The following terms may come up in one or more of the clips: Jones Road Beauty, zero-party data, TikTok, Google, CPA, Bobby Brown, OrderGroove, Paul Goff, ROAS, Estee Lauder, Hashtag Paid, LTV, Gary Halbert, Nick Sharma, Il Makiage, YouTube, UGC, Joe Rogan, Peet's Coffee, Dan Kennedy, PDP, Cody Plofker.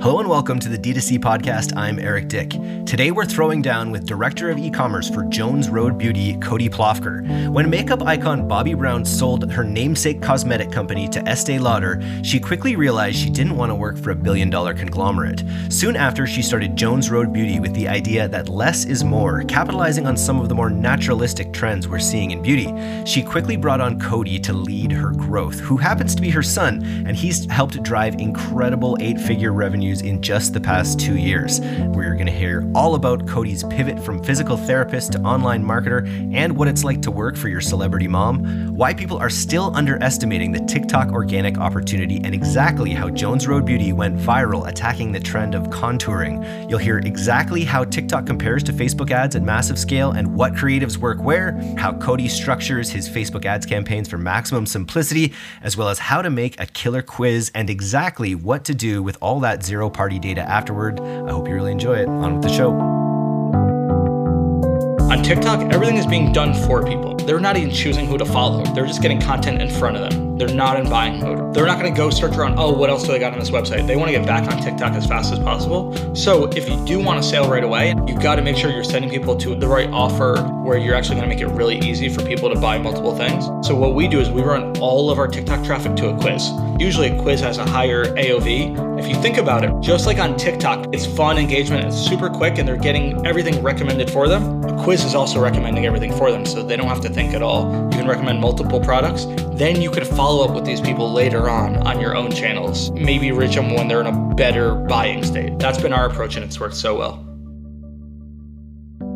Hello and welcome to the D2C podcast. I'm Eric Dick. Today we're throwing down with Director of E-commerce for Jones Road Beauty, Cody Plofker. When makeup icon Bobby Brown sold her namesake cosmetic company to Estee Lauder, she quickly realized she didn't want to work for $1 billion conglomerate. Soon after, she started Jones Road Beauty with the idea that less is more, capitalizing on some of the more naturalistic trends we're seeing in beauty. She quickly brought on Cody to lead her growth, who happens to be her son, and he's helped drive incredible eight-figure revenue in just the past 2 years. We're going to hear all about Cody's pivot from physical therapist to online marketer and what it's like to work for your celebrity mom, why people are still underestimating the TikTok organic opportunity, and exactly how Jones Road Beauty went viral attacking the trend of contouring. You'll hear exactly how TikTok compares to Facebook ads at massive scale and what creatives work where, how Cody structures his Facebook ads campaigns for maximum simplicity, as well as how to make a killer quiz and exactly what to do with all that zero-party data afterward. I hope you really enjoy it. On with the show. On TikTok, everything is being done for people. They're not even choosing who to follow. They're just getting content in front of them. They're not in buying mode. They're not going to go search around, oh, what else do they got on this website? They want to get back on TikTok as fast as possible. So if you do want a sale right away, you've got to make sure you're sending people to the right offer where you're actually going to make it really easy for people to buy multiple things. So what we do is we run all of our TikTok traffic to a quiz. Usually a quiz has a higher AOV. If you think about it, just like on TikTok, it's fun engagement, it's super quick, and they're getting everything recommended for them. A quiz is also recommending everything for them, so they don't have to think at all. You can recommend multiple products. Then you could follow up with these people later on your own channels, maybe reach them when they're in a better buying state. That's been our approach and it's worked so well.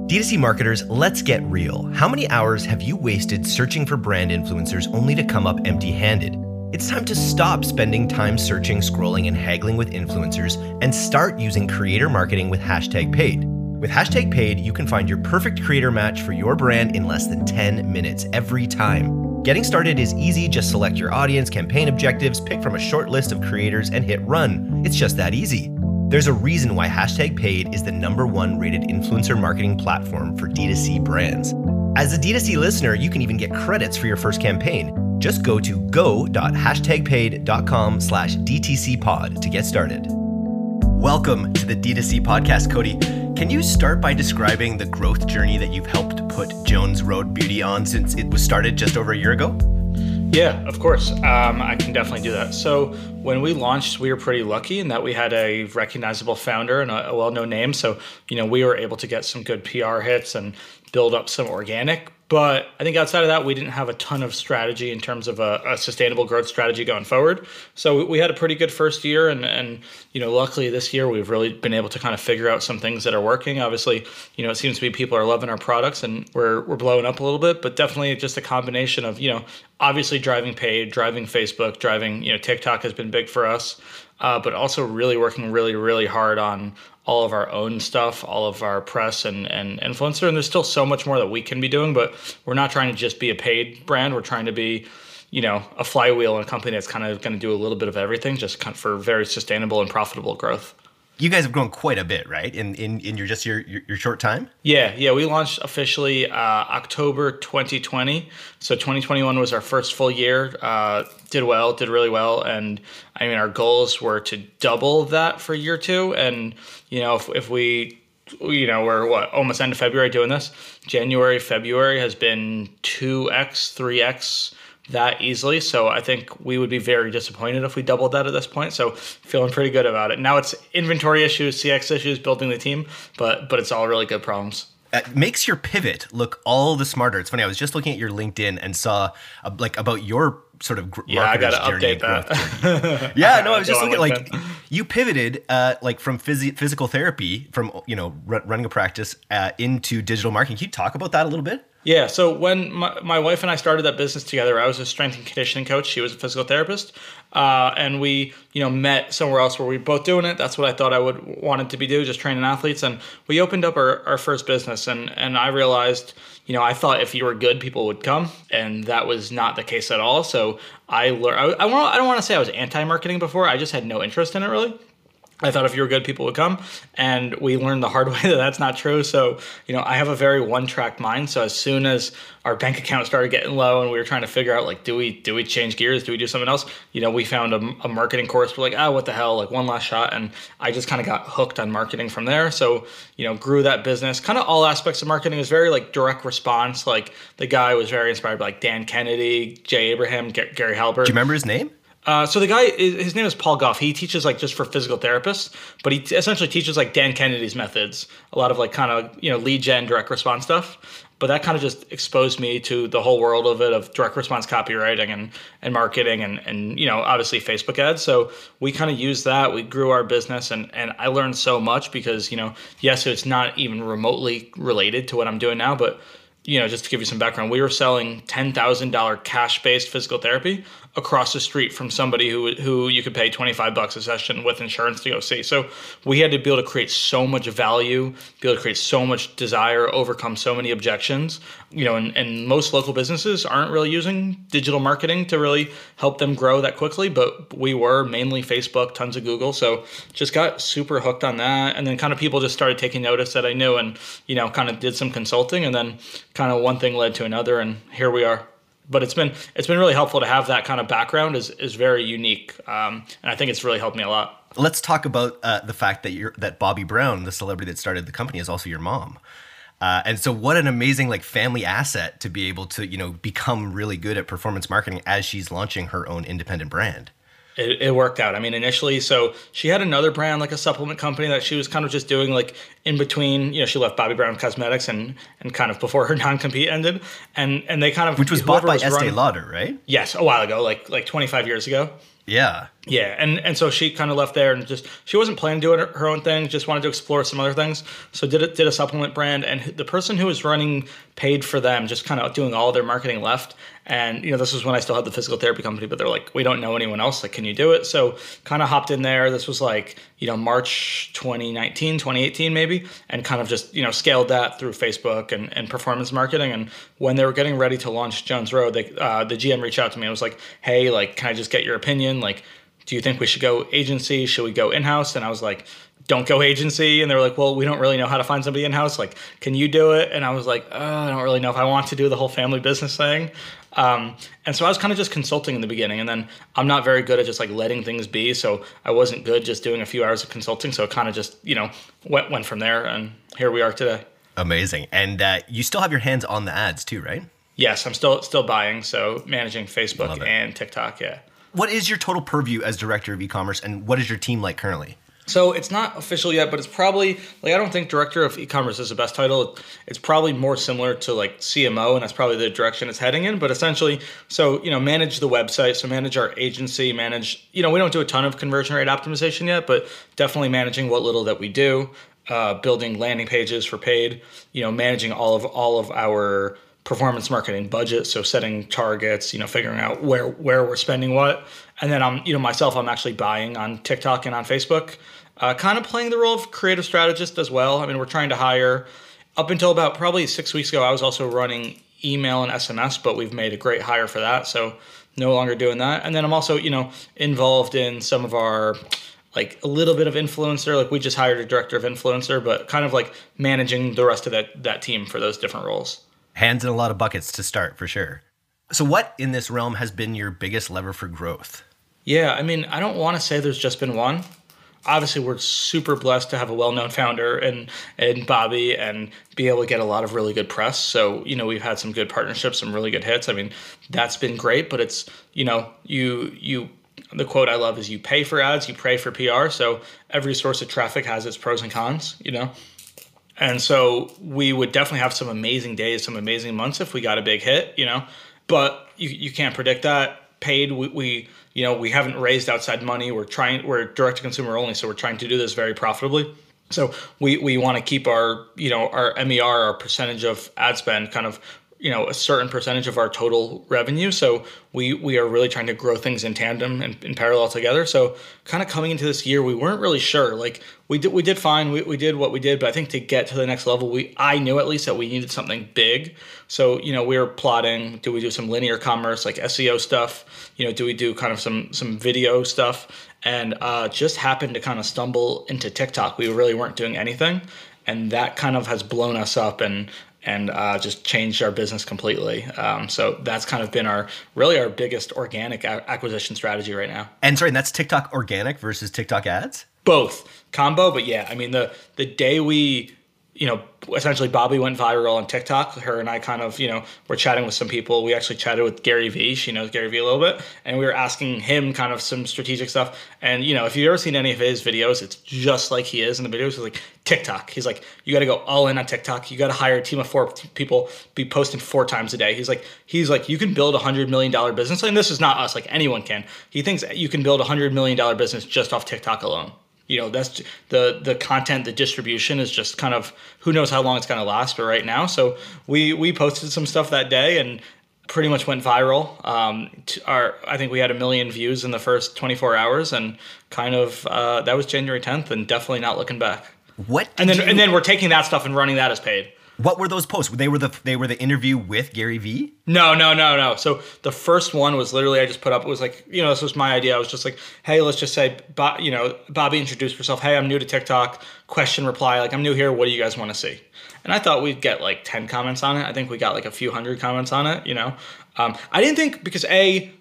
D2C marketers, let's get real. How many hours have you wasted searching for brand influencers only to come up empty-handed? It's time to stop spending time searching, scrolling, and haggling with influencers and start using creator marketing with Hashtag Paid. With Hashtag Paid, you can find your perfect creator match for your brand in less than 10 minutes every time. Getting started is easy. Just select your audience, campaign objectives, pick from a short list of creators, and hit run. It's just that easy. There's a reason why Hashtag Paid is the #1 rated influencer marketing platform for D2C brands. As a D2C listener, you can even get credits for your first campaign. Just go to go.hashtagpaid.com/DTCpod to get started. Welcome to the D2C podcast, Cody. Can you start by describing the growth journey that you've helped put Jones Road Beauty on since it was started just over a year ago? Yeah, of course. I can definitely do that. So when we launched, we were pretty lucky in that we had a recognizable founder and a well-known name. So, you know, we were able to get some good PR hits and build up some organic. But I think outside of that, we didn't have a ton of strategy in terms of a sustainable growth strategy going forward. So we had a pretty good first year. And you know, luckily this year, we've really been able to kind of figure out some things that are working. Obviously, you know, it seems to be people are loving our products and we're blowing up a little bit, but definitely just a combination of, you know, obviously driving paid, driving Facebook, driving, you know, TikTok has been big for us, but also really working really hard on all of our own stuff, all of our press and influencer. And there's still so much more that we can be doing, but we're not trying to just be a paid brand. We're trying to be, you know, a flywheel and a company that's kind of going to do a little bit of everything just kind of for very sustainable and profitable growth. You guys have grown quite a bit, right? In your short time? Yeah. We launched officially October 2020. So 2021 was our first full year. Did really well. And I mean, our goals were to double that for year two. And, you know, if we, you know, we're almost end of February doing this. January, February has been 2x, 3x. That easily. So I think we would be very disappointed if we doubled that at this point. So feeling pretty good about it. Now it's inventory issues, CX issues, building the team, but it's all really good problems. It makes your pivot look all the smarter. It's funny. I was just looking at your LinkedIn and saw about your sort of marketer's journey. Yeah, I got to update that. Yeah, no, I was just looking at you pivoted from physical therapy, from, you know, running a practice into digital marketing. Can you talk about that a little bit? Yeah. So when my wife and I started that business together, I was a strength and conditioning coach. She was a physical therapist. And we, you know, met somewhere else where we were both doing it. That's what I thought I wanted to be doing, just training athletes. And we opened up our first business. And I realized, you know, I thought if you were good, people would come. And that was not the case at all. So I don't want to say I was anti-marketing before. I just had no interest in it really. I thought if you were good, people would come. And we learned the hard way that that's not true. So, you know, I have a very one-track mind. So as soon as our bank account started getting low and we were trying to figure out, like, do we change gears? Do we do something else? You know, we found a marketing course. We're like, oh, what the hell? Like, one last shot. And I just kind of got hooked on marketing from there. So, you know, grew that business. Kind of all aspects of marketing is very, like, direct response. Like, the guy was very inspired by, like, Dan Kennedy, Jay Abraham, Gary Halbert. Do you remember his name? So the guy, his name is Paul Goff. He teaches, like, just for physical therapists, but he essentially teaches, like, Dan Kennedy's methods, a lot of, like, kind of, you know, lead gen, direct response stuff. But that kind of just exposed me to the whole world of it, of direct response copywriting and marketing and, you know, obviously Facebook ads. So we kind of used that. We grew our business and I learned so much because, you know, yes, it's not even remotely related to what I'm doing now, but, you know, just to give you some background, we were selling $10,000 cash-based physical therapy across the street from somebody who you could pay $25 a session with insurance to go see. So we had to be able to create so much value, be able to create so much desire, overcome so many objections. You know, and most local businesses aren't really using digital marketing to really help them grow that quickly, but we were mainly Facebook, tons of Google. So just got super hooked on that. And then kind of people just started taking notice that I knew and, you know, kind of did some consulting and then kind of one thing led to another, and here we are. But it's been really helpful to have that kind of background. Is very unique, and I think it's really helped me a lot. Let's talk about the fact that that Bobby Brown, the celebrity that started the company, is also your mom, and so what an amazing, like, family asset to be able to, you know, become really good at performance marketing as she's launching her own independent brand. It worked out. I mean, initially, so she had another brand, like a supplement company that she was kind of just doing, like, in between, you know, she left Bobby Brown Cosmetics and kind of before her non-compete ended. And they kind of, which was bought by Estee Lauder, right? Yes. A while ago, like 25 years ago. Yeah. Yeah. And so she kind of left there and just, she wasn't planning to do her own thing, just wanted to explore some other things. So did a supplement brand, and the person who was running paid for them, just kind of doing all their marketing, left. And, you know, this was when I still had the physical therapy company, but they're like, we don't know anyone else. Like, can you do it? So kind of hopped in there. This was like, you know, March 2019, 2018 maybe, and kind of just, you know, scaled that through Facebook and performance marketing. And when they were getting ready to launch Jones Road, they, the GM reached out to me and was like, hey, like, can I just get your opinion? Like, do you think we should go agency? Should we go in-house? And I was like, don't go agency. And they were like, well, we don't really know how to find somebody in-house. Like, can you do it? And I was like, I don't really know if I want to do the whole family business thing. And so I was kind of just consulting in the beginning, and then I'm not very good at just, like, letting things be. So I wasn't good just doing a few hours of consulting. So it kind of just, you know, went from there, and here we are today. Amazing. And you still have your hands on the ads too, right? Yes, I'm still buying. So managing Facebook and TikTok. Yeah. What is your total purview as director of e-commerce, and what is your team like currently? So it's not official yet, but it's probably, like, I don't think director of e-commerce is the best title. It's probably more similar to, like, CMO, and that's probably the direction it's heading in. But essentially, so, you know, manage the website, so manage our agency, manage, you know, we don't do a ton of conversion rate optimization yet, but definitely managing what little that we do, building landing pages for paid, you know, managing all of our performance marketing budget, so setting targets, you know, figuring out where we're spending what. And then I'm, you know, myself, I'm actually buying on TikTok and on Facebook, kind of playing the role of creative strategist as well. I mean, we're trying to hire. Up until about probably 6 weeks ago, I was also running email and SMS, but we've made a great hire for that, so no longer doing that. And then I'm also, you know, involved in some of our, like, a little bit of influencer, like, we just hired a director of influencer, but kind of, like, managing the rest of that team for those different roles. Hands in a lot of buckets to start, for sure. So what in this realm has been your biggest lever for growth? Yeah, I mean, I don't want to say there's just been one. Obviously, we're super blessed to have a well-known founder and Bobby, and be able to get a lot of really good press. So, you know, we've had some good partnerships, some really good hits. I mean, that's been great, but it's, you know, the quote I love is, you pay for ads, you pray for PR. So every source of traffic has its pros and cons, you know? And so we would definitely have some amazing days, some amazing months if we got a big hit, you know, but you can't predict that. Paid, we you know, we haven't raised outside money. We're direct to consumer only. So we're trying to do this very profitably. So we want to keep our, you know, our MER, our percentage of ad spend kind of, you know, a certain percentage of our total revenue. So we are really trying to grow things in tandem and in parallel together. So kind of coming into this year, we weren't really sure. Like we did fine. We did what we did, but I think to get to the next level, I knew at least that we needed something big. So, you know, we were plotting, do we do some linear commerce, like SEO stuff? You know, do we do kind of some video stuff? And just happened to kind of stumble into TikTok. We really weren't doing anything. And that kind of has blown us up and just changed our business completely. So that's kind of been our biggest organic acquisition strategy right now. And sorry, and that's TikTok organic versus TikTok ads? Both combo, but yeah, I mean the day we, you know, essentially Bobby went viral on TikTok. Her and I kind of, you know, were chatting with some people. We actually chatted with Gary Vee. She knows Gary Vee a little bit. And we were asking him kind of some strategic stuff. And, you know, if you've ever seen any of his videos, it's just like he is in the videos. He's like, TikTok. He's like, you got to go all in on TikTok. You got to hire a team of 4 people, be posting 4 times a day. He's like, you can build $100 million business. And this is not us. Like anyone can. He thinks you can build $100 million business just off TikTok alone. You know, that's the content, the distribution is just kind of who knows how long it's going to last, but right now. So we posted some stuff that day and pretty much went viral. I think we had 1 million views in the first 24 hours and kind of that was January 10th and definitely not looking back. And then we're taking that stuff and running that as paid. What were those posts? They were the interview with Gary Vee? No. So the first one was literally I just put up. It was like, you know, this was my idea. I was just like, hey, let's just say, you know, Bobby introduced herself. Hey, I'm new to TikTok. Question, reply. Like, I'm new here. What do you guys want to see? And I thought we'd get like 10 comments on it. I think we got like a few hundred comments on it, you know. I didn't think because we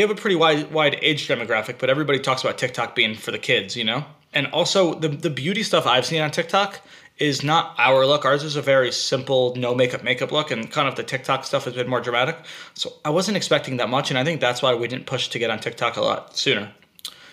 have a pretty wide age demographic, but everybody talks about TikTok being for the kids, you know. And also the beauty stuff I've seen on TikTok is not our look. Ours is a very simple, no makeup look, and kind of the TikTok stuff has been more dramatic. So I wasn't expecting that much, and I think that's why we didn't push to get on TikTok a lot sooner.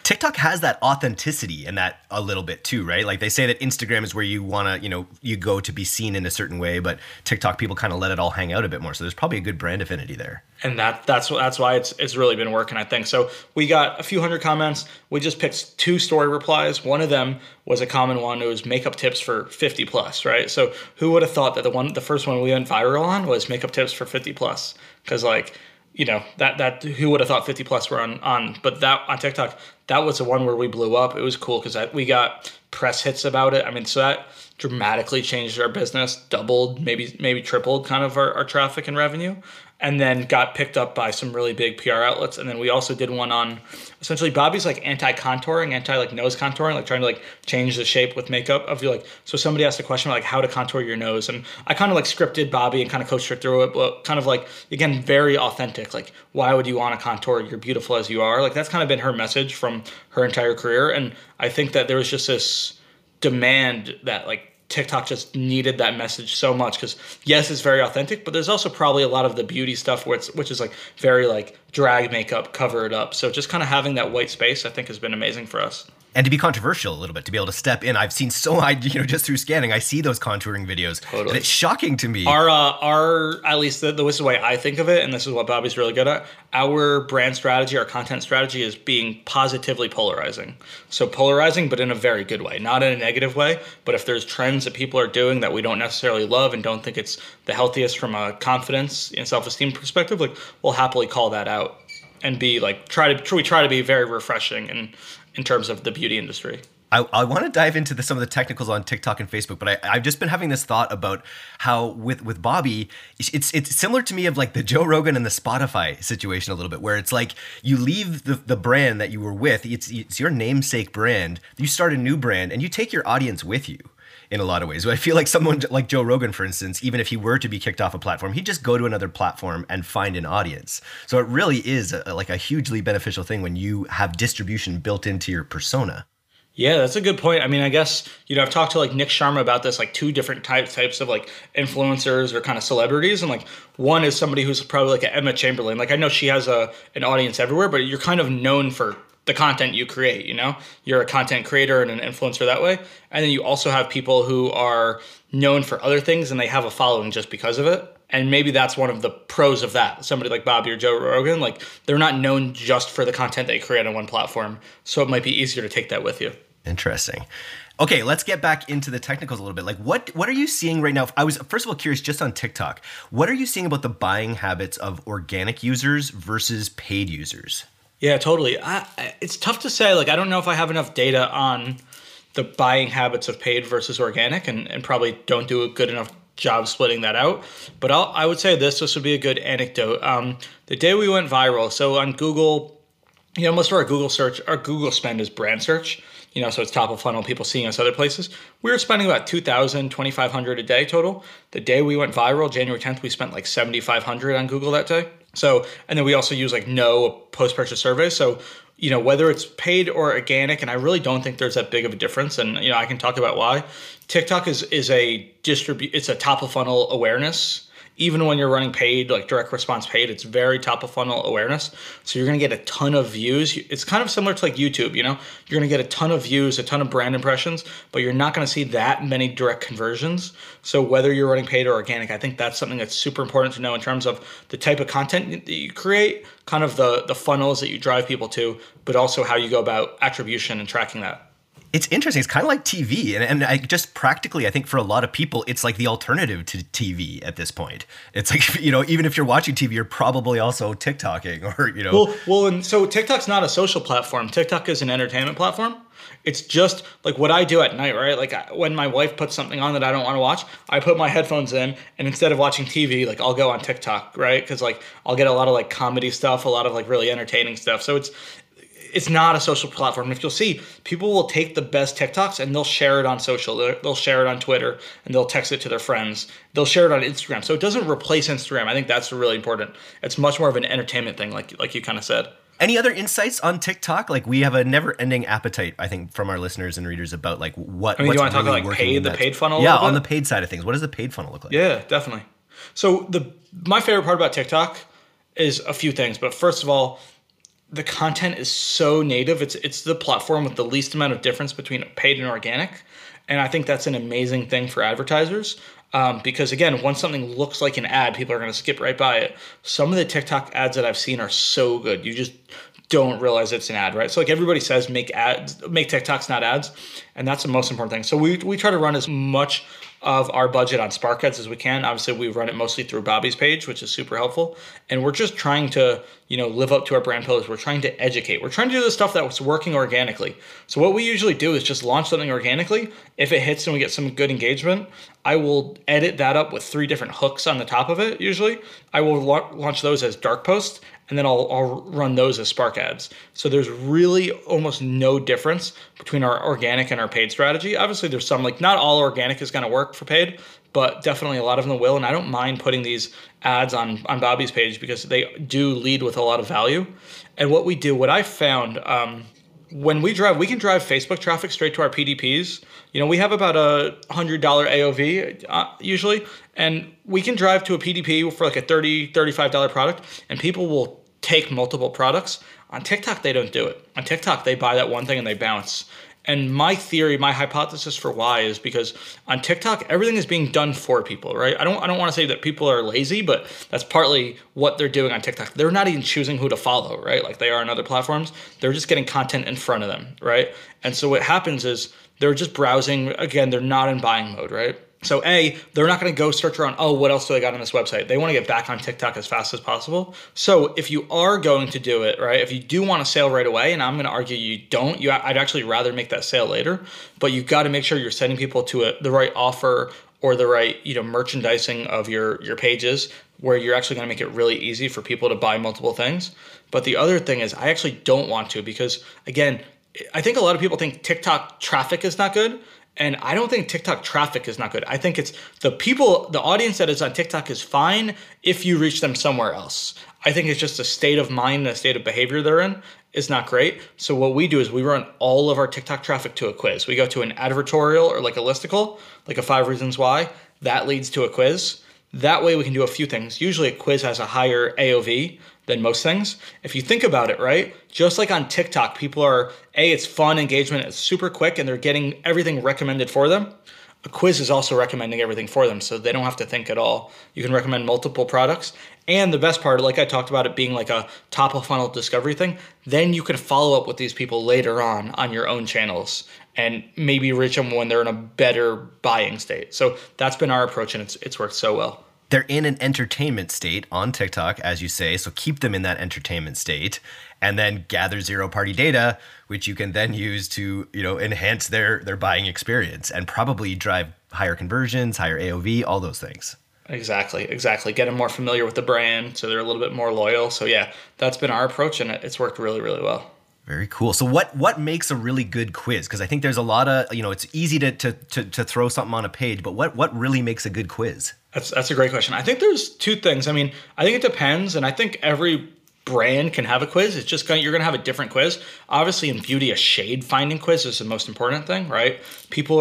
TikTok has that authenticity and that a little bit too, right? Like they say that Instagram is where you want to, you know, you go to be seen in a certain way, but TikTok people kind of let it all hang out a bit more. So there's probably a good brand affinity there. And that's why it's really been working, I think. So we got a few hundred comments. We just picked 2 story replies. One of them was a common one. It was makeup tips for 50 plus, right? So who would have thought that the first one we went viral on was makeup tips for 50 plus? Because like, you know, that who would have thought 50 plus were on, but that on TikTok, that was the one where we blew up. It was cool because we got press hits about it. I mean, so that dramatically changed our business, doubled, maybe tripled kind of our traffic and revenue, and then got picked up by some really big PR outlets. And then we also did one on essentially Bobby's like anti-contouring, anti-like nose contouring, like trying to like change the shape with makeup of your like, so somebody asked a question about like how to contour your nose. And I kind of like scripted Bobby and kind of coached her through it, but kind of like, again, very authentic. Like, why would you want to contour? You're beautiful as you are. Like that's kind of been her message from her entire career. And I think that there was just this demand that like TikTok just needed that message so much because yes, it's very authentic, but there's also probably a lot of the beauty stuff which is like very like drag makeup, cover it up. So just kind of having that white space, I think has been amazing for us. And to be controversial a little bit, to be able to step in. I've seen just through scanning, I see those contouring videos. Totally. And it's shocking to me. Our at least this is the way I think of it, and this is what Bobby's really good at. Our brand strategy, our content strategy is being positively polarizing. So polarizing, but in a very good way, not in a negative way. But if there's trends that people are doing that we don't necessarily love and don't think it's the healthiest from a confidence and self-esteem perspective, like we'll happily call that out and be like, we try to be very refreshing and in terms of the beauty industry. I want to dive into some of the technicals on TikTok and Facebook, but I've just been having this thought about how with Bobby, it's similar to me of like the Joe Rogan and the Spotify situation a little bit, where it's like you leave the brand that you were with, it's your namesake brand, you start a new brand and you take your audience with you in a lot of ways. I feel like someone like Joe Rogan, for instance, even if he were to be kicked off a platform, he'd just go to another platform and find an audience. So it really is like a hugely beneficial thing when you have distribution built into your persona. Yeah, that's a good point. I mean, I guess, you know, I've talked to like Nick Sharma about this, like 2 different types of like influencers or kind of celebrities. And like one is somebody who's probably like an Emma Chamberlain. Like I know she has an audience everywhere, but you're kind of known for the content you create, you know, you're a content creator and an influencer that way. And then you also have people who are known for other things and they have a following just because of it. And maybe that's one of the pros of that. Somebody like Bobby or Joe Rogan, like they're not known just for the content they create on one platform. So it might be easier to take that with you. Interesting. Okay, let's get back into the technicals a little bit. Like, what are you seeing right now? I was, first of all, curious just on TikTok. What are you seeing about the buying habits of organic users versus paid users? Yeah, totally. It's tough to say. Like, I don't know if I have enough data on the buying habits of paid versus organic, and probably don't do a good enough job splitting that out. But I would say this would be a good anecdote. The day we went viral, so on Google, you know, most of our Google spend is brand search. You know, so it's top of funnel, people seeing us other places. We were spending about $2,000, $2,500 a day total. The day we went viral, January 10th, we spent like $7,500 on Google that day. So, and then we also use like no post-purchase surveys. So, you know, whether it's paid or organic, and I really don't think there's that big of a difference. And, you know, I can talk about why. TikTok is a top of funnel awareness. Even when you're running paid, like direct response paid, it's very top of funnel awareness. So you're going to get a ton of views. It's kind of similar to like YouTube, you know, you're going to get a ton of views, a ton of brand impressions, but you're not going to see that many direct conversions. So whether you're running paid or organic, I think that's something that's super important to know in terms of the type of content that you create, kind of the funnels that you drive people to, but also how you go about attribution and tracking that. It's interesting. It's kind of like TV. And I just practically, I think for a lot of people, it's like the alternative to TV at this point. It's like, you know, even if you're watching TV, you're probably also TikToking or, you know. Well, and so TikTok's not a social platform. TikTok is an entertainment platform. It's just like what I do at night, right? Like when my wife puts something on that I don't want to watch, I put my headphones in and instead of watching TV, like I'll go on TikTok, right? Because like I'll get a lot of like comedy stuff, a lot of like really entertaining stuff. So it's not a social platform. If you'll see, people will take the best TikToks and they'll share it on social. They'll share it on Twitter and they'll text it to their friends. They'll share it on Instagram. So it doesn't replace Instagram. I think that's really important. It's much more of an entertainment thing, like you kind of said. Any other insights on TikTok? Like we have a never-ending appetite, I think, from our listeners and readers about like what. I mean, do you want to talk about like the paid funnel? Yeah, on the paid side of things, what does the paid funnel look like? Yeah, definitely. So my favorite part about TikTok is a few things, but first of all, the content is so native. It's the platform with the least amount of difference between paid and organic. And I think that's an amazing thing for advertisers. Because again, once something looks like an ad, people are going to skip right by it. Some of the TikTok ads that I've seen are so good. You just don't realize it's an ad, right? So like everybody says, make TikToks, not ads. And that's the most important thing. So we try to run as much of our budget on Spark ads as we can. Obviously, we run it mostly through Bobby's page, which is super helpful. And we're just trying to, you know, live up to our brand pillars. We're trying to educate. We're trying to do the stuff that was working organically. So what we usually do is just launch something organically. If it hits and we get some good engagement, I will edit that up with 3 different hooks on the top of it. Usually, I will launch those as dark posts, and then I'll run those as Spark ads. So there's really almost no difference between our organic and our paid strategy. Obviously, there's some, like not all organic is going to work for paid, but definitely a lot of them will. And I don't mind putting these ads on Bobby's page because they do lead with a lot of value. And what I found, when we can drive Facebook traffic straight to our PDPs. You know, we have about $100 AOV usually, and we can drive to a PDP for like a $30, $35 product, and people will take multiple products. On TikTok, they don't do it. On TikTok, they buy that one thing and they bounce. And my hypothesis for why is because on TikTok, everything is being done for people, right? I don't want to say that people are lazy, but that's partly what they're doing on TikTok. They're not even choosing who to follow, right? Like they are on other platforms. They're just getting content in front of them, right? And so what happens is they're just browsing. Again, they're not in buying mode, right? So they're not going to go search around, oh, what else do I got on this website? They want to get back on TikTok as fast as possible. So if you are going to do it, right, if you do want a sale right away, and I'm going to argue you don't, I'd actually rather make that sale later, but you've got to make sure you're sending people to the right offer or the right, you know, merchandising of your pages where you're actually going to make it really easy for people to buy multiple things. But the other thing is I actually don't want to because, again, I think a lot of people think TikTok traffic is not good. And I don't think TikTok traffic is not good. I think it's the audience that is on TikTok is fine if you reach them somewhere else. I think it's just the state of mind and the state of behavior they're in is not great. So what we do is we run all of our TikTok traffic to a quiz. We go to an advertorial or like a listicle, like a 5 reasons why. That leads to a quiz. That way we can do a few things. Usually a quiz has a higher AOV than most things. If you think about it, right? Just like on TikTok, people are, it's fun, engagement, it's super quick, and they're getting everything recommended for them. A quiz is also recommending everything for them, so they don't have to think at all. You can recommend multiple products. And the best part, like I talked about it being like a top of funnel discovery thing, then you can follow up with these people later on your own channels. and maybe reach them when they're in a better buying state. So that's been our approach, and it's worked so well. They're in an entertainment state on TikTok, as you say, so keep them in that entertainment state and then gather zero-party data, which you can then use to, you know, enhance their buying experience and probably drive higher conversions, higher AOV, all those things. Exactly. Get them more familiar with the brand so they're a little bit more loyal. So yeah, that's been our approach, and it's worked really, really well. Very cool. So what makes a really good quiz? Because I think there's a lot of, you know, it's easy to throw something on a page, but what really makes a good quiz? That's a great question. I think there's two things. I mean, I think it depends, and I think every brand can have a quiz. It's just you're going to have a different quiz. Obviously, in beauty, a shade finding quiz is the most important thing, right? People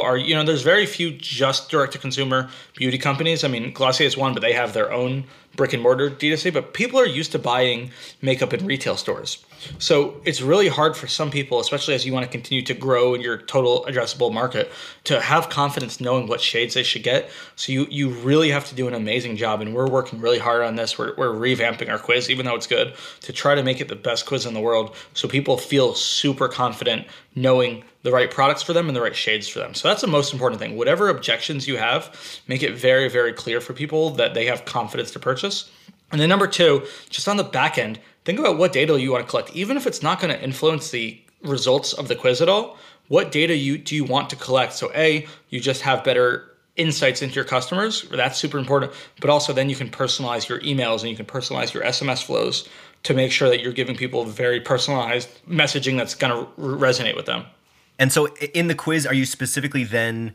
are, you know, there's very few just direct-to-consumer beauty companies. I mean, Glossier is one, but they have their own brick and mortar D2C, but people are used to buying makeup in retail stores. So it's really hard for some people, especially as you want to continue to grow in your total addressable market, to have confidence knowing what shades they should get. So you really have to do an amazing job. And we're working really hard on this. We're revamping our quiz, even though it's good, to try to make it the best quiz in the world so people feel super confident knowing the right products for them and the right shades for them. So that's the most important thing. Whatever objections you have, make it very, very clear for people that they have confidence to purchase. And then number two, just on the back end, think about what data you want to collect. Even if it's not going to influence the results of the quiz at all, what data do you want to collect? So A, you just have better insights into your customers. That's super important. But also then you can personalize your emails and you can personalize your SMS flows to make sure that you're giving people very personalized messaging that's going to resonate with them. And so in the quiz, are you specifically then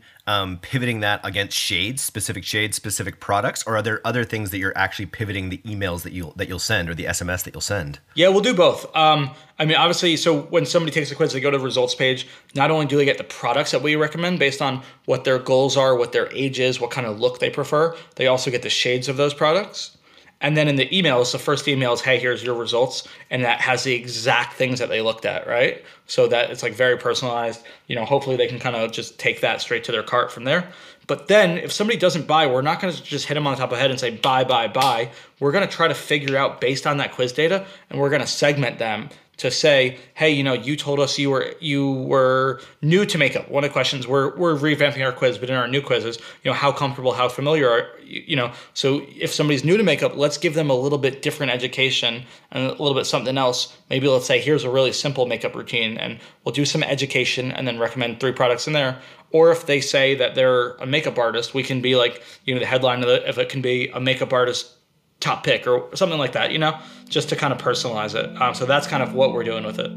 pivoting that against shades, specific products, or are there other things that you're actually pivoting the emails that you'll send or the SMS that you'll send? Yeah, we'll do both. I mean, obviously, so when somebody takes a quiz, they go to the results page. Not only do they get the products that we recommend based on what their goals are, what their age is, what kind of look they prefer, they also get the shades of those products. And then in the emails, the first email is, hey, here's your results. And that has the exact things that they looked at, right? So that it's like very personalized. You know, hopefully they can kind of just take that straight to their cart from there. But then if somebody doesn't buy, we're not going to just hit them on the top of the head and say, buy. We're going to try to figure out based on that quiz data, and we're going to segment them to say, hey, you know, you told us you were new to makeup. One of the questions, we're revamping our quiz, but in our new quizzes, you know, how comfortable, how familiar are you, you know? So if somebody's new to makeup, let's give them a little bit different education and a little bit something else. Maybe let's say, here's a really simple makeup routine, and we'll do some education and then recommend 3 products in there. Or if they say that they're a makeup artist, we can be like, you know, the headline if it can be a makeup artist top pick or something like that, you know, just to kind of personalize it. So that's kind of what we're doing with it.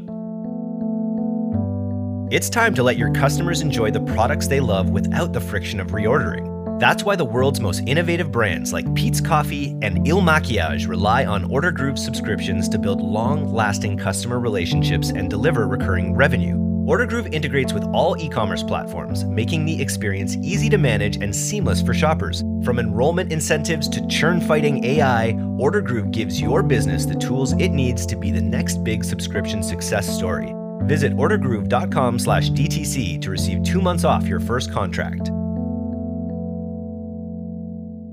It's time to let your customers enjoy the products they love without the friction of reordering. That's why the world's most innovative brands like Peet's Coffee and Il Makiage rely on OrderGroove subscriptions to build long-lasting customer relationships and deliver recurring revenue. OrderGroove integrates with all e-commerce platforms, making the experience easy to manage and seamless for shoppers. From enrollment incentives to churn-fighting AI, OrderGroove gives your business the tools it needs to be the next big subscription success story. Visit ordergroove.com/DTC to receive 2 months off your first contract.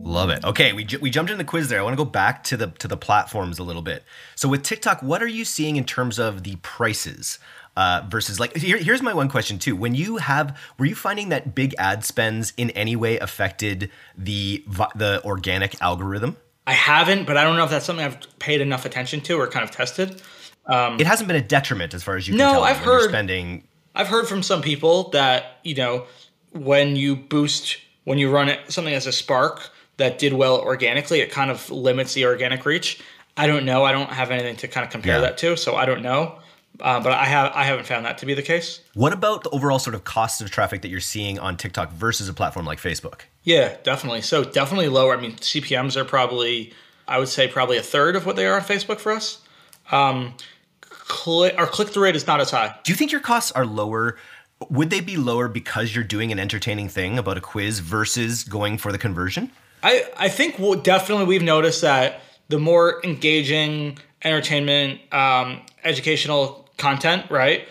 Love it. Okay, we jumped in the quiz there. I want to go back to the platforms a little bit. So with TikTok, what are you seeing in terms of the prices? Versus like, here's my one question too. Were you finding that big ad spends in any way affected the organic algorithm? I haven't, but I don't know if that's something I've paid enough attention to or kind of tested. It hasn't been a detriment as far as you can tell. I've heard from some people that, you know, when you run it, something as a spark that did well organically, it kind of limits the organic reach. I don't know. I don't have anything to kind of compare that to, so I don't know. But I haven't found that to be the case. What about the overall sort of cost of traffic that you're seeing on TikTok versus a platform like Facebook? Yeah, definitely. So definitely lower. I mean, CPMs are probably a third of what they are on Facebook for us. Our click-through rate is not as high. Do you think your costs are lower? Would they be lower because you're doing an entertaining thing about a quiz versus going for the conversion? I think we've noticed that the more engaging entertainment, educational content, right?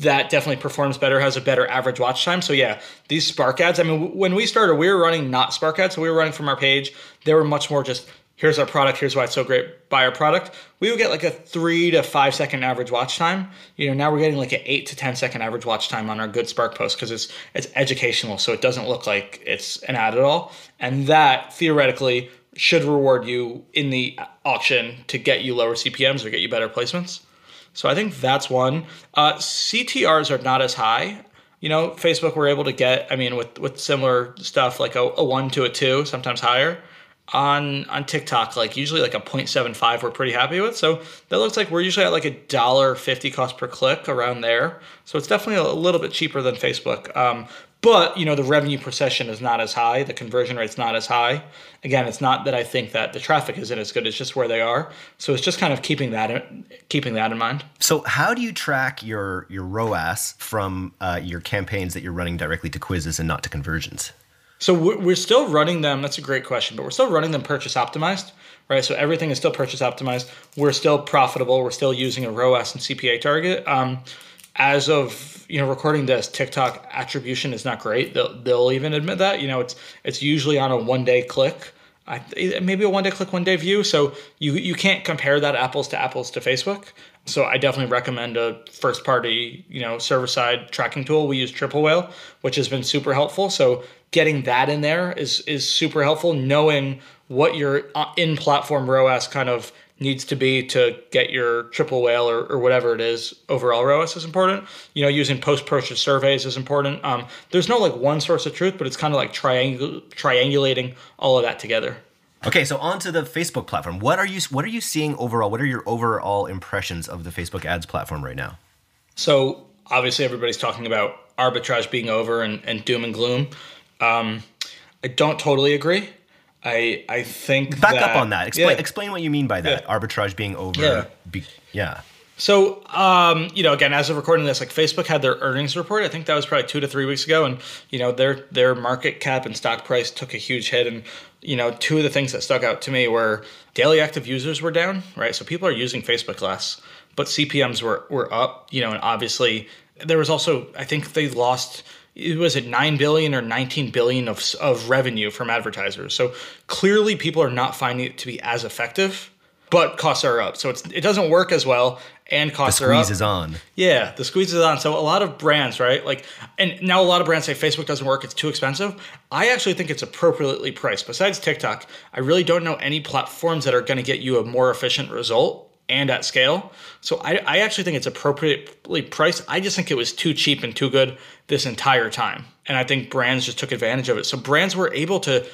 That definitely performs better, has a better average watch time. So yeah, these spark ads, I mean, when we started, we were running not spark ads. So we were running from our page. They were much more just here's our product, here's why it's so great, buy our product, we would get like a 3 to 5 second average watch time. You know, now we're getting like an 8 to 10 second average watch time on our Good Spark post because it's educational, so it doesn't look like it's an ad at all. And that theoretically should reward you in the auction to get you lower CPMs or get you better placements. So I think that's one. CTRs are not as high. You know, Facebook were able to get, I mean, with similar stuff, like a 1 to a 2, sometimes higher. On TikTok, like usually like a 0.75 we're pretty happy with. So that looks like we're usually at like $1.50 cost per click around there. So it's definitely a little bit cheaper than Facebook. But, you know, the revenue per session is not as high. The conversion rate's not as high. Again, it's not that I think that the traffic isn't as good. It's just where they are. So it's just kind of keeping that in mind. So how do you track your ROAS from your campaigns that you're running directly to quizzes and not to conversions? So we're still running them. That's a great question, but we're still running them purchase optimized, right? So everything is still purchase optimized. We're still profitable. We're still using a ROAS and CPA target. As of, you know, recording this, TikTok attribution is not great. They'll even admit that. You know, it's usually on a one-day click, maybe a one-day click, one-day view. So you can't compare that apples to Facebook. So I definitely recommend a first-party, you know, server-side tracking tool. We use Triple Whale, which has been super helpful. So getting that in there is super helpful, knowing what your in-platform ROAS kind of needs to be to get your Triple Whale or whatever it is. Overall ROAS is important. You know, using post-purchase surveys is important. There's no like one source of truth, but it's kind of like triangulating all of that together. Okay, so onto the Facebook platform. What are you seeing overall? What are your overall impressions of the Facebook ads platform right now? So obviously everybody's talking about arbitrage being over and doom and gloom. I don't totally agree. I think Back up on that. Explain what you mean by that, arbitrage being over. Yeah. So, you know, again, as of recording this, like Facebook had their earnings report. I think that was probably 2 to 3 weeks ago. And, you know, their market cap and stock price took a huge hit. And, you know, two of the things that stuck out to me were daily active users were down, right? So people are using Facebook less, but CPMs were up, you know, and obviously there was also, I think they lost... Was it 9 billion or 19 billion of revenue from advertisers? So clearly people are not finding it to be as effective, but costs are up. So it doesn't work as well and costs are up. The squeeze is on. Yeah, the squeeze is on. So a lot of brands, right? Like, and now a lot of brands say Facebook doesn't work, it's too expensive. I actually think it's appropriately priced. Besides TikTok, I really don't know any platforms that are going to get you a more efficient result and at scale. So I actually think it's appropriately priced. I just think it was too cheap and too good this entire time. And I think brands just took advantage of it. So brands were able to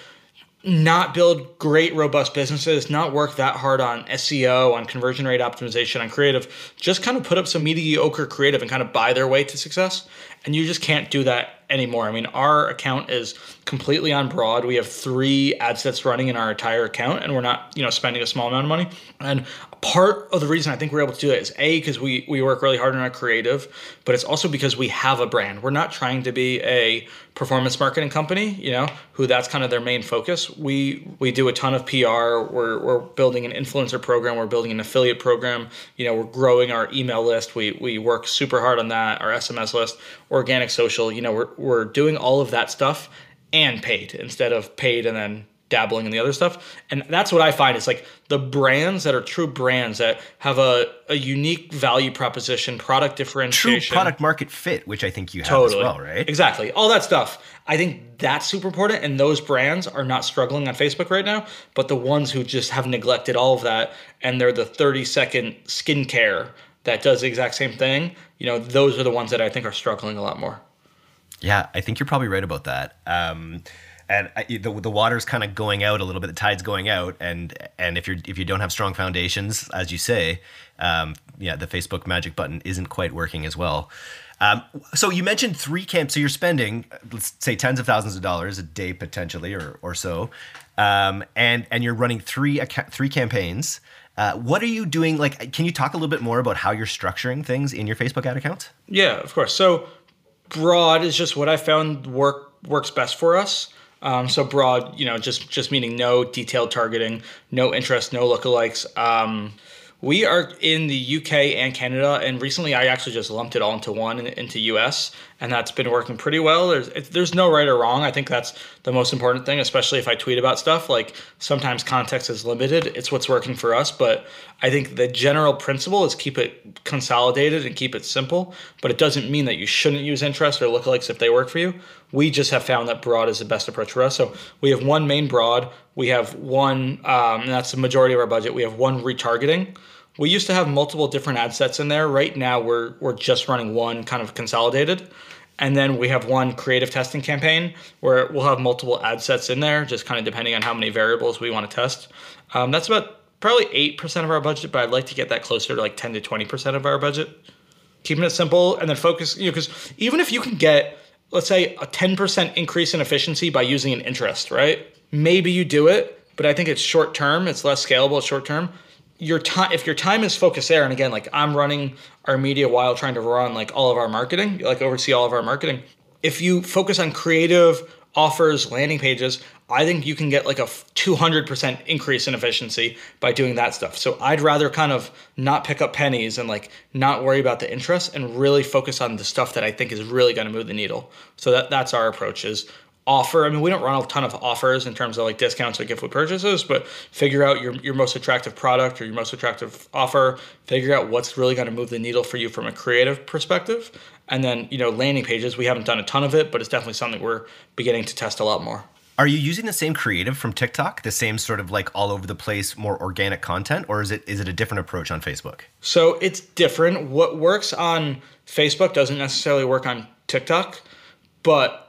not build great, robust businesses, not work that hard on SEO, on conversion rate optimization, on creative, just kind of put up some mediocre creative and kind of buy their way to success. And you just can't do that anymore. I mean, our account is completely on broad. We have 3 ad sets running in our entire account, and we're not, you know, spending a small amount of money. And part of the reason I think we're able to do that is A, because we work really hard on our creative, but it's also because we have a brand. We're not trying to be a performance marketing company, you know, who that's kind of their main focus. We do a ton of PR. We're building an influencer program. We're building an affiliate program. You know, we're growing our email list. We work super hard on that, our SMS list, organic social. You know, we're doing all of that stuff and paid instead of paid and then dabbling in the other stuff. And that's what I find is like the brands that are true brands that have a unique value proposition, product differentiation. True product market fit, which I think you have totally. As well, right? Exactly. All that stuff. I think that's super important. And those brands are not struggling on Facebook right now, but the ones who just have neglected all of that and they're the 30-second skincare that does the exact same thing, you know, those are the ones that I think are struggling a lot more. Yeah, I think you're probably right about that. And the water's kind of going out a little bit. The tide's going out, and if you don't have strong foundations, as you say, the Facebook magic button isn't quite working as well. So you mentioned 3 camps. So you're spending, let's say, tens of thousands of dollars a day potentially, or so, and you're running 3 campaigns. What are you doing? Like, can you talk a little bit more about how you're structuring things in your Facebook ad account? Yeah, of course. So broad is just what I found works best for us. So broad, you know, just meaning no detailed targeting, no interest, no lookalikes. We are in the UK and Canada, and recently I actually just lumped it all into one into US. And that's been working pretty well. There's no right or wrong. I think that's the most important thing, especially if I tweet about stuff. Like, sometimes context is limited. It's what's working for us. But I think the general principle is keep it consolidated and keep it simple. But it doesn't mean that you shouldn't use interests or lookalikes if they work for you. We just have found that broad is the best approach for us. So we have one main broad. We have one, and that's the majority of our budget. We have one retargeting. We used to have multiple different ad sets in there. Right now, we're just running one kind of consolidated. And then we have one creative testing campaign where we'll have multiple ad sets in there, just kind of depending on how many variables we want to test. That's about probably 8% of our budget, but I'd like to get that closer to like 10 to 20% of our budget. Keeping it simple and then focus, because even if you can get, let's say, a 10% increase in efficiency by using an interest, right? Maybe you do it, but I think it's short term. It's less scalable short term. Your time, if your time is focused there, and again, like I'm running our media while trying to run like all of our marketing, like oversee all of our marketing. If you focus on creative offers, landing pages, I think you can get like a 200% increase in efficiency by doing that stuff. So I'd rather kind of not pick up pennies and like not worry about the interest and really focus on the stuff that I think is really going to move the needle. So that's our approach is offer. I mean, we don't run a ton of offers in terms of like discounts or gift with purchases, but figure out your most attractive product or your most attractive offer, figure out what's really going to move the needle for you from a creative perspective. And then, landing pages, we haven't done a ton of it, but it's definitely something we're beginning to test a lot more. Are you using the same creative from TikTok, the same sort of like all over the place, more organic content, or is it a different approach on Facebook? So it's different. What works on Facebook doesn't necessarily work on TikTok, but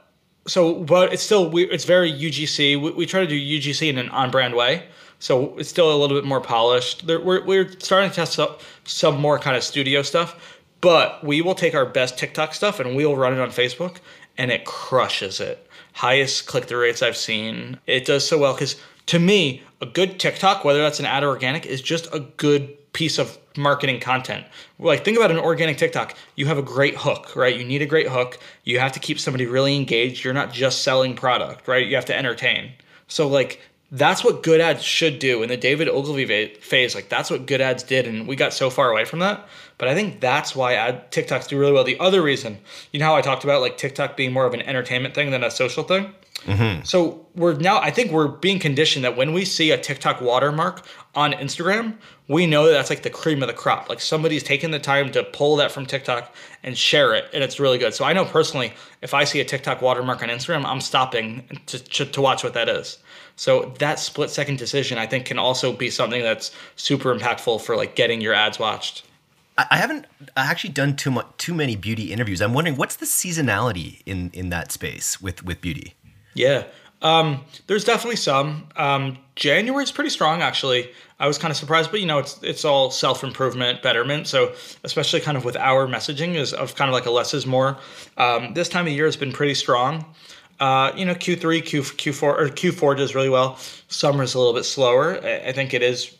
it's still, it's very UGC. We try to do UGC in an on-brand way. So it's still a little bit more polished. We're starting to test some more kind of studio stuff, but we will take our best TikTok stuff and we'll run it on Facebook and it crushes it. Highest click-through rates I've seen. It does so well because to me, a good TikTok, whether that's an ad or organic, is just a good piece of marketing content. Like, think about an organic TikTok. You have a great hook, right? You need a great hook. You have to keep somebody really engaged. You're not just selling product, right? You have to entertain. So like, that's what good ads should do. In the David Ogilvy phase, like that's what good ads did. And we got so far away from that. But I think that's why TikToks do really well. The other reason, how I talked about like TikTok being more of an entertainment thing than a social thing. Mm-hmm. So I think we're being conditioned that when we see a TikTok watermark on Instagram, we know that's like the cream of the crop. Like somebody's taking the time to pull that from TikTok and share it. And it's really good. So I know personally, if I see a TikTok watermark on Instagram, I'm stopping to watch what that is. So that split second decision, I think, can also be something that's super impactful for like getting your ads watched. I haven't actually done too many beauty interviews. I'm wondering what's the seasonality in that space with beauty? Yeah, there's definitely some. January's pretty strong, actually. I was kind of surprised, but it's all self-improvement, betterment. So especially kind of with our messaging is of kind of like a less is more. This time of year has been pretty strong. Q3, Q4 does really well. Summer's a little bit slower. I think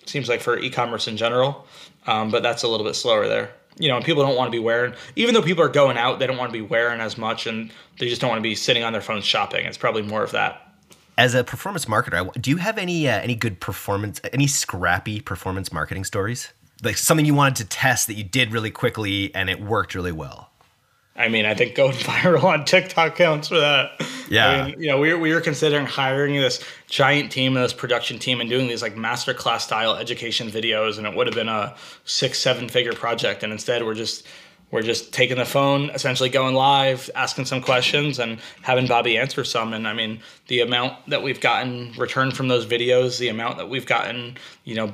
seems like for e-commerce in general, but that's a little bit slower there. And people don't want to be wearing, even though people are going out, they don't want to be wearing as much and they just don't want to be sitting on their phones shopping. It's probably more of that. As a performance marketer, do you have any good performance, any scrappy performance marketing stories? Like something you wanted to test that you did really quickly and it worked really well? I mean, I think going viral on TikTok counts for that. Yeah. I mean, we were considering hiring this giant team and this production team and doing these like masterclass style education videos. And it would have been a 6-7 figure project. And instead we're just taking the phone, essentially going live, asking some questions and having Bobby answer some. And I mean, the amount that we've gotten returned from those videos, the amount that we've gotten,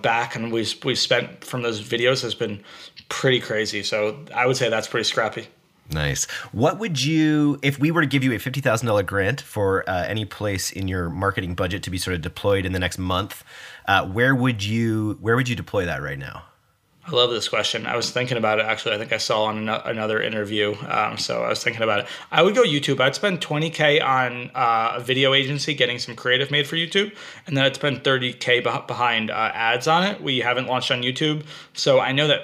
back and we've spent from those videos has been pretty crazy. So I would say that's pretty scrappy. Nice. What would you, if we were to give you a $50,000 grant for any place in your marketing budget to be sort of deployed in the next month, where would you deploy that right now? I love this question. I was thinking about it, actually. I think I saw on another interview, so I was thinking about it. I would go YouTube. I'd spend $20K on a video agency getting some creative made for YouTube, and then I'd spend $30K behind ads on it. We haven't launched on YouTube, so I know that,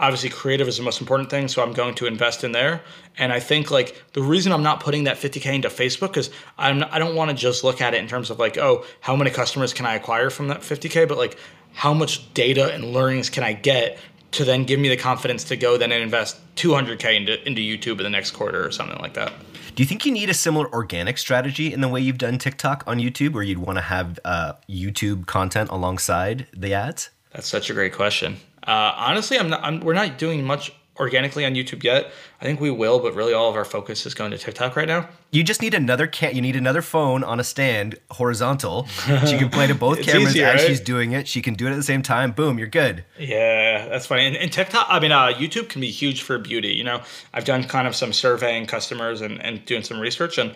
obviously creative is the most important thing, so I'm going to invest in there. And I think like the reason I'm not putting that $50K into Facebook is I don't want to just look at it in terms of like, oh, how many customers can I acquire from that $50K, but like, how much data and learnings can I get to then give me the confidence to go then and invest $200K into YouTube in the next quarter or something like that. Do you think you need a similar organic strategy in the way you've done TikTok on YouTube, or you'd want to have YouTube content alongside the ads? That's such a great question. Honestly, we're not doing much organically on YouTube yet. I think we will, but really all of our focus is going to TikTok right now. You just need another phone on a stand, horizontal. She can play to both cameras easier, as right? She's doing it. She can do it at the same time. Boom, you're good. Yeah, that's funny. And TikTok, YouTube can be huge for beauty. You know, I've done kind of some surveying customers and doing some research, and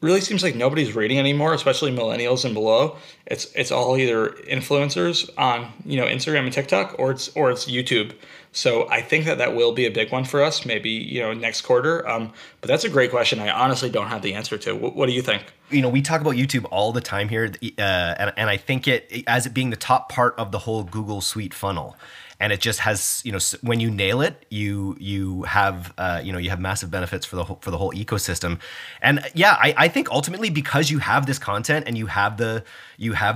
really seems like nobody's reading anymore, especially millennials and below. It's all either influencers on Instagram and TikTok, or it's YouTube. So I think that will be a big one for us, maybe, next quarter. But that's a great question. I honestly don't have the answer to. What do you think? We talk about YouTube all the time here, and I think it being the top part of the whole Google Suite funnel. And it just has, when you nail it, you have, you have massive benefits for the whole ecosystem. And yeah, I think ultimately, because you have this content and you have the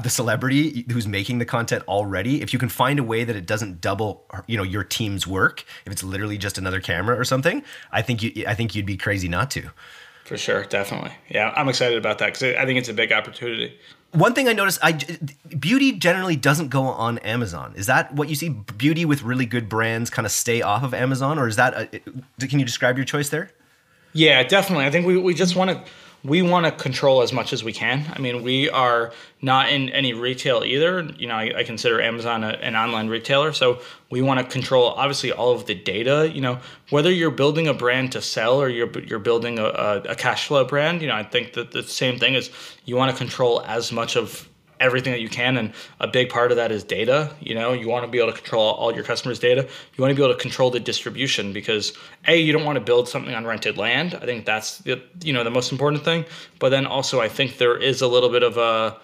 celebrity who's making the content already, if you can find a way that it doesn't double, your team's work, if it's literally just another camera or something, I think you'd be crazy not to. For sure. Definitely. Yeah. I'm excited about that because I think it's a big opportunity. One thing I noticed, beauty generally doesn't go on Amazon. Is that what you see? Beauty with really good brands kind of stay off of Amazon, or is that? Can you describe your choice there? Yeah, definitely. I think we just want to control as much as we can. I mean, we are not in any retail either. I consider Amazon an online retailer, so we want to control obviously all of the data. Whether you're building a brand to sell or you're building a cash flow brand, I think that the same thing is you want to control as much of everything that you can, and a big part of that is data. You want to be able to control all your customers' data. You want to be able to control the distribution because you don't want to build something on rented land. I think that's the most important thing. But then also, I think there is a little bit of a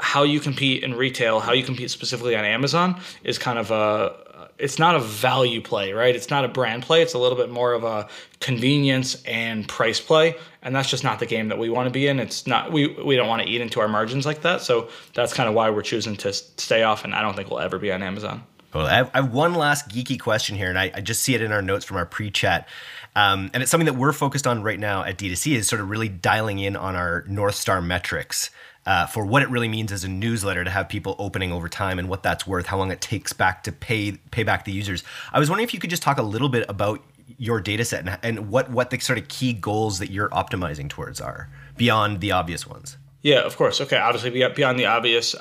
how you compete in retail, how you compete specifically on Amazon is kind of it's not a value play, right? It's not a brand play. It's a little bit more of a convenience and price play. And that's just not the game that we want to be in. It's not, we don't want to eat into our margins like that. So that's kind of why we're choosing to stay off. And I don't think we'll ever be on Amazon. Well, I have one last geeky question here, and I just see it in our notes from our pre-chat. And it's something that we're focused on right now at D2C is sort of really dialing in on our North Star metrics. For what it really means as a newsletter to have people opening over time and what that's worth, how long it takes back to pay back the users. I was wondering if you could just talk a little bit about your data set and what the sort of key goals that you're optimizing towards are beyond the obvious ones. Yeah, of course. Okay, obviously beyond the obvious.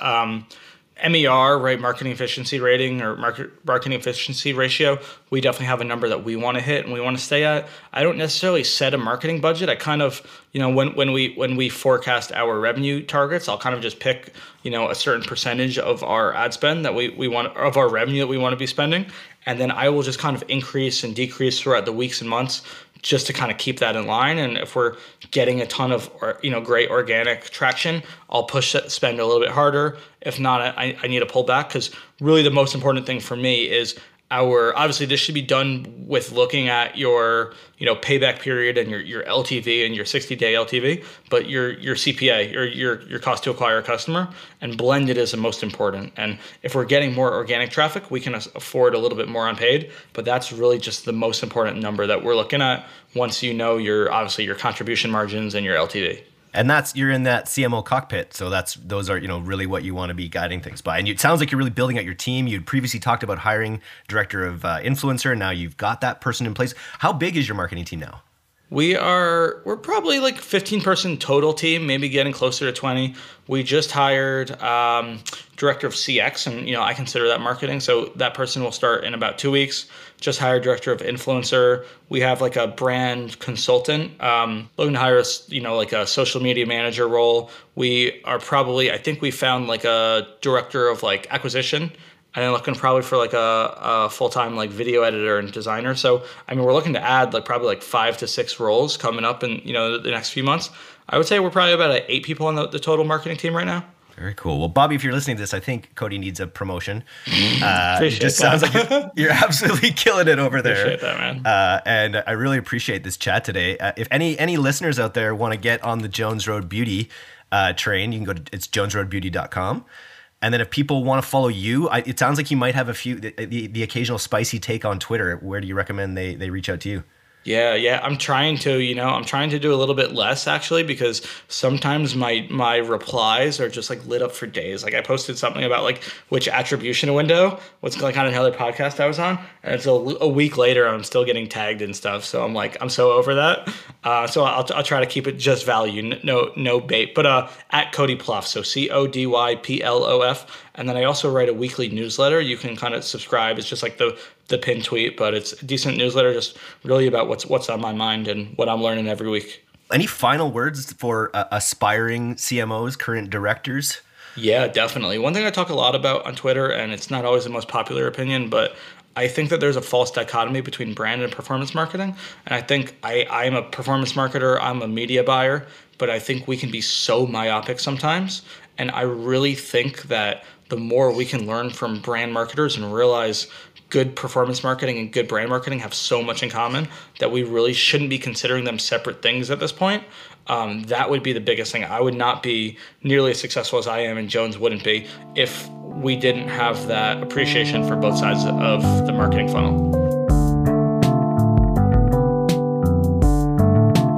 MER, right, marketing efficiency rating or marketing efficiency ratio, we definitely have a number that we want to hit and we want to stay at. I don't necessarily set a marketing budget. I kind of, when we forecast our revenue targets, I'll kind of just pick, a certain percentage of our ad spend that we want, of our revenue that we want to be spending. And then I will just kind of increase and decrease throughout the weeks and months just to kind of keep that in line. And if we're getting a ton of, great organic traction, I'll push spend a little bit harder. If not, I need to pull back because really the most important thing for me is obviously this should be done with looking at your, payback period and your LTV and your 60-day LTV, but your CPA or your cost to acquire a customer and blended is the most important. And if we're getting more organic traffic, we can afford a little bit more unpaid, but that's really just the most important number that we're looking at once your contribution margins and your LTV. And you're in that CMO cockpit. So those are, really what you want to be guiding things by. And it sounds like you're really building out your team. You'd previously talked about hiring director of influencer. Now you've got that person in place. How big is your marketing team now? We're probably like 15 person total team, maybe getting closer to 20. We just hired director of CX and, I consider that marketing. So that person will start in about 2 weeks. Just hired director of influencer. We have like a brand consultant, looking to hire us, like a social media manager role. We are probably, I think we found like a director of like acquisition and then looking probably for like a full-time like video editor and designer. So, we're looking to add like probably like 5 to 6 roles coming up in, the next few months. I would say we're probably about 8 people on the total marketing team right now. Very cool. Well, Bobby, if you're listening to this, I think Cody needs a promotion. It just sounds like you're absolutely killing it over there. Appreciate that, man. And I really appreciate this chat today. If any listeners out there want to get on the Jones Road Beauty train, you can go to it's jonesroadbeauty.com. And then if people want to follow you, it sounds like you might have a few, the occasional spicy take on Twitter. Where do you recommend they reach out to you? Yeah. I'm trying to do a little bit less actually, because sometimes my replies are just like lit up for days. Like I posted something about like which attribution window, what's going on in another podcast I was on. And it's a week later, I'm still getting tagged and stuff. So I'm like, I'm so over that. So I'll try to keep it just value. No bait, but, at Cody Ploff. So CODY PLOF. And then I also write a weekly newsletter. You can kind of subscribe. It's just like the pin tweet, but it's a decent newsletter, just really about what's on my mind and what I'm learning every week. Any final words for aspiring CMOs, current directors? Yeah, definitely. One thing I talk a lot about on Twitter, and it's not always the most popular opinion, but I think that there's a false dichotomy between brand and performance marketing. And I think I'm a performance marketer, I'm a media buyer, but I think we can be so myopic sometimes. And I really think that the more we can learn from brand marketers and realize good performance marketing and good brand marketing have so much in common that we really shouldn't be considering them separate things at this point. That would be the biggest thing. I would not be nearly as successful as I am, and Jones wouldn't be, if we didn't have that appreciation for both sides of the marketing funnel.